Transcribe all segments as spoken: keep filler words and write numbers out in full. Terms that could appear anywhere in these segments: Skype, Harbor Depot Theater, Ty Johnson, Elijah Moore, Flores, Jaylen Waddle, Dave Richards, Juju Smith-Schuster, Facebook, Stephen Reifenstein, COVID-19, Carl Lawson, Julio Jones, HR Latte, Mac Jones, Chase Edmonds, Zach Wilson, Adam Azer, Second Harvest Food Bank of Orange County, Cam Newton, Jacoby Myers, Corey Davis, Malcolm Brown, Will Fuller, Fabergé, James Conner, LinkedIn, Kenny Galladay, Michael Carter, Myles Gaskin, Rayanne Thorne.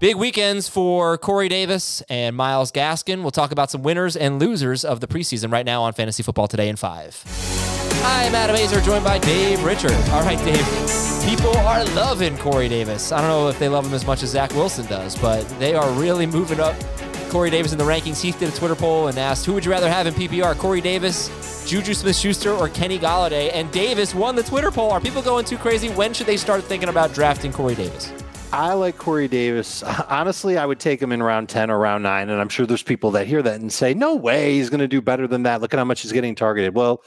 Big weekends for Corey Davis and Myles Gaskin. We'll talk about some winners and losers of the preseason right now on Fantasy Football Today in five. I'm Adam Azer, joined by Dave Richards. All right, Dave. People are loving Corey Davis. I don't know if they love him as much as Zach Wilson does, but they are really moving up Corey Davis in the rankings. Heath did a Twitter poll and asked, who would you rather have in P P R, Corey Davis, Juju Smith-Schuster, or Kenny Galladay? And Davis won the Twitter poll. Are people going too crazy? When should they start thinking about drafting Corey Davis? I like Corey Davis. Honestly, I would take him in round ten or round nine, and I'm sure there's people that hear that and say, no way, he's going to do better than that. Look at how much he's getting targeted. Well,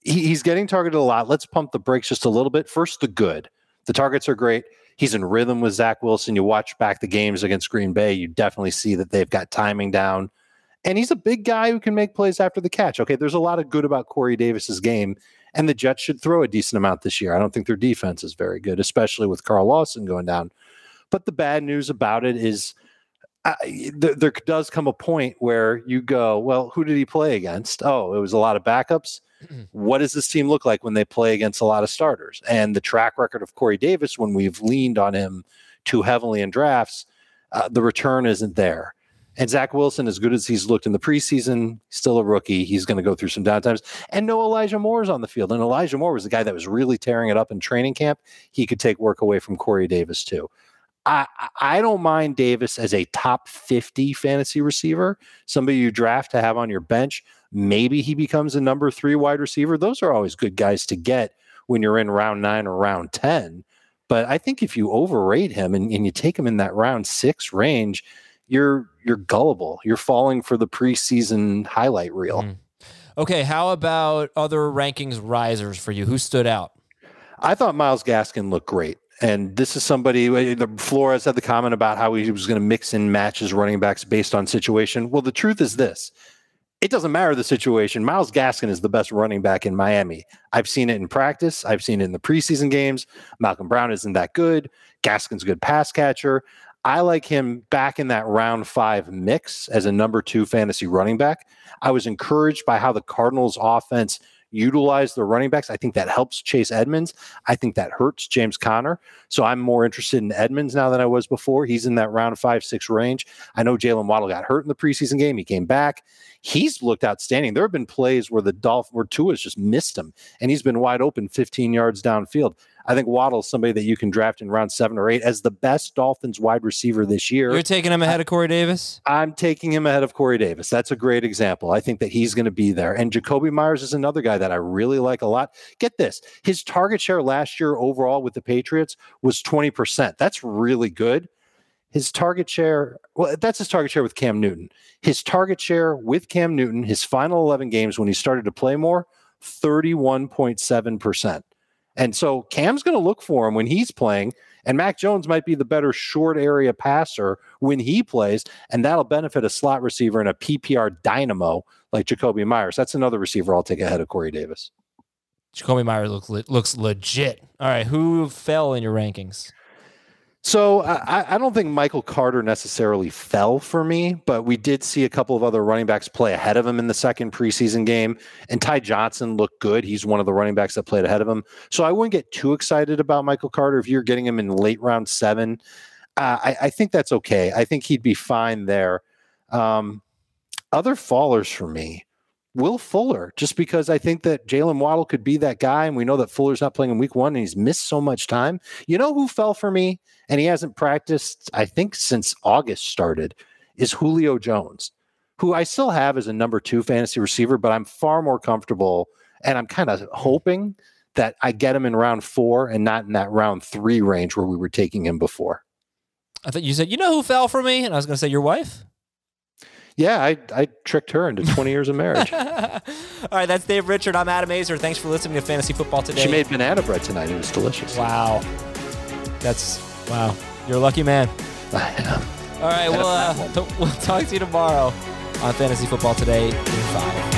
he, he's getting targeted a lot. Let's pump the brakes just a little bit. First, the good. The targets are great. He's in rhythm with Zach Wilson. You watch back the games against Green Bay, you definitely see that they've got timing down. And he's a big guy who can make plays after the catch. Okay, there's a lot of good about Corey Davis's game, and the Jets should throw a decent amount this year. I don't think their defense is very good, especially with Carl Lawson going down. But the bad news about it is uh, there, there does come a point where you go, well, who did he play against? Oh, it was a lot of backups. Mm-hmm. What does this team look like when they play against a lot of starters? And the track record of Corey Davis, when we've leaned on him too heavily in drafts, uh, the return isn't there. And Zach Wilson, as good as he's looked in the preseason, still a rookie. He's going to go through some downtimes. And no Elijah Moore's on the field. And Elijah Moore was the guy that was really tearing it up in training camp. He could take work away from Corey Davis, too. I, I don't mind Davis as a top fifty fantasy receiver, somebody you draft to have on your bench. Maybe he becomes a number three wide receiver. Those are always good guys to get when you're in round nine or round ten. But I think if you overrate him and, and you take him in that round six range, You're you're gullible. You're falling for the preseason highlight reel. Mm. Okay, how about other rankings risers for you? Who stood out? I thought Myles Gaskin looked great. And this is somebody, the Flores had the comment about how he was going to mix and match his running backs based on situation. Well, the truth is this. It doesn't matter the situation. Myles Gaskin is the best running back in Miami. I've seen it in practice. I've seen it in the preseason games. Malcolm Brown isn't that good. Gaskin's a good pass catcher. I like him back in that round five mix as a number two fantasy running back. I was encouraged by how the Cardinals offense utilized their running backs. I think that helps Chase Edmonds. I think that hurts James Conner. So I'm more interested in Edmonds now than I was before. He's in that round five, six range. I know Jaylen Waddle got hurt in the preseason game. He came back. He's looked outstanding. There have been plays where the Dolphins, where Tua's just missed him, and he's been wide open fifteen yards downfield. I think Waddle's somebody that you can draft in round seven or eight as the best Dolphins wide receiver this year. You're taking him ahead I, of Corey Davis? I'm taking him ahead of Corey Davis. That's a great example. I think that he's going to be there. And Jacoby Myers is another guy that I really like a lot. Get this. His target share last year overall with the Patriots was twenty percent. That's really good. His target share, well, that's his target share with Cam Newton. His target share with Cam Newton, his final eleven games when he started to play more, thirty-one point seven percent. And so Cam's going to look for him when he's playing, and Mac Jones might be the better short area passer when he plays, and that'll benefit a slot receiver and a P P R dynamo like Jacoby Myers. That's another receiver I'll take ahead of Corey Davis. Jacoby Myers looks le- looks legit. All right, who fell in your rankings? So I, I don't think Michael Carter necessarily fell for me, but we did see a couple of other running backs play ahead of him in the second preseason game. And Ty Johnson looked good. He's one of the running backs that played ahead of him. So I wouldn't get too excited about Michael Carter. If you're getting him in late round seven, uh, I, I think that's okay. I think he'd be fine there. Um, other fallers for me. Will Fuller, just because I think that Jaylen Waddle could be that guy, and we know that Fuller's not playing in week one, and he's missed so much time. You know who fell for me, and he hasn't practiced, I think, since August started, is Julio Jones, who I still have as a number two fantasy receiver, but I'm far more comfortable, and I'm kind of hoping that I get him in round four and not in that round three range where we were taking him before. I thought you said, you know who fell for me? And I was going to say your wife. Yeah, I, I tricked her into twenty years of marriage. All right, that's Dave Richard. I'm Adam Azer. Thanks for listening to Fantasy Football Today. She made banana bread tonight. It was delicious. Wow. That's, wow. You're a lucky man. I am. All right, well, uh, we'll talk to you tomorrow on Fantasy Football Today in five.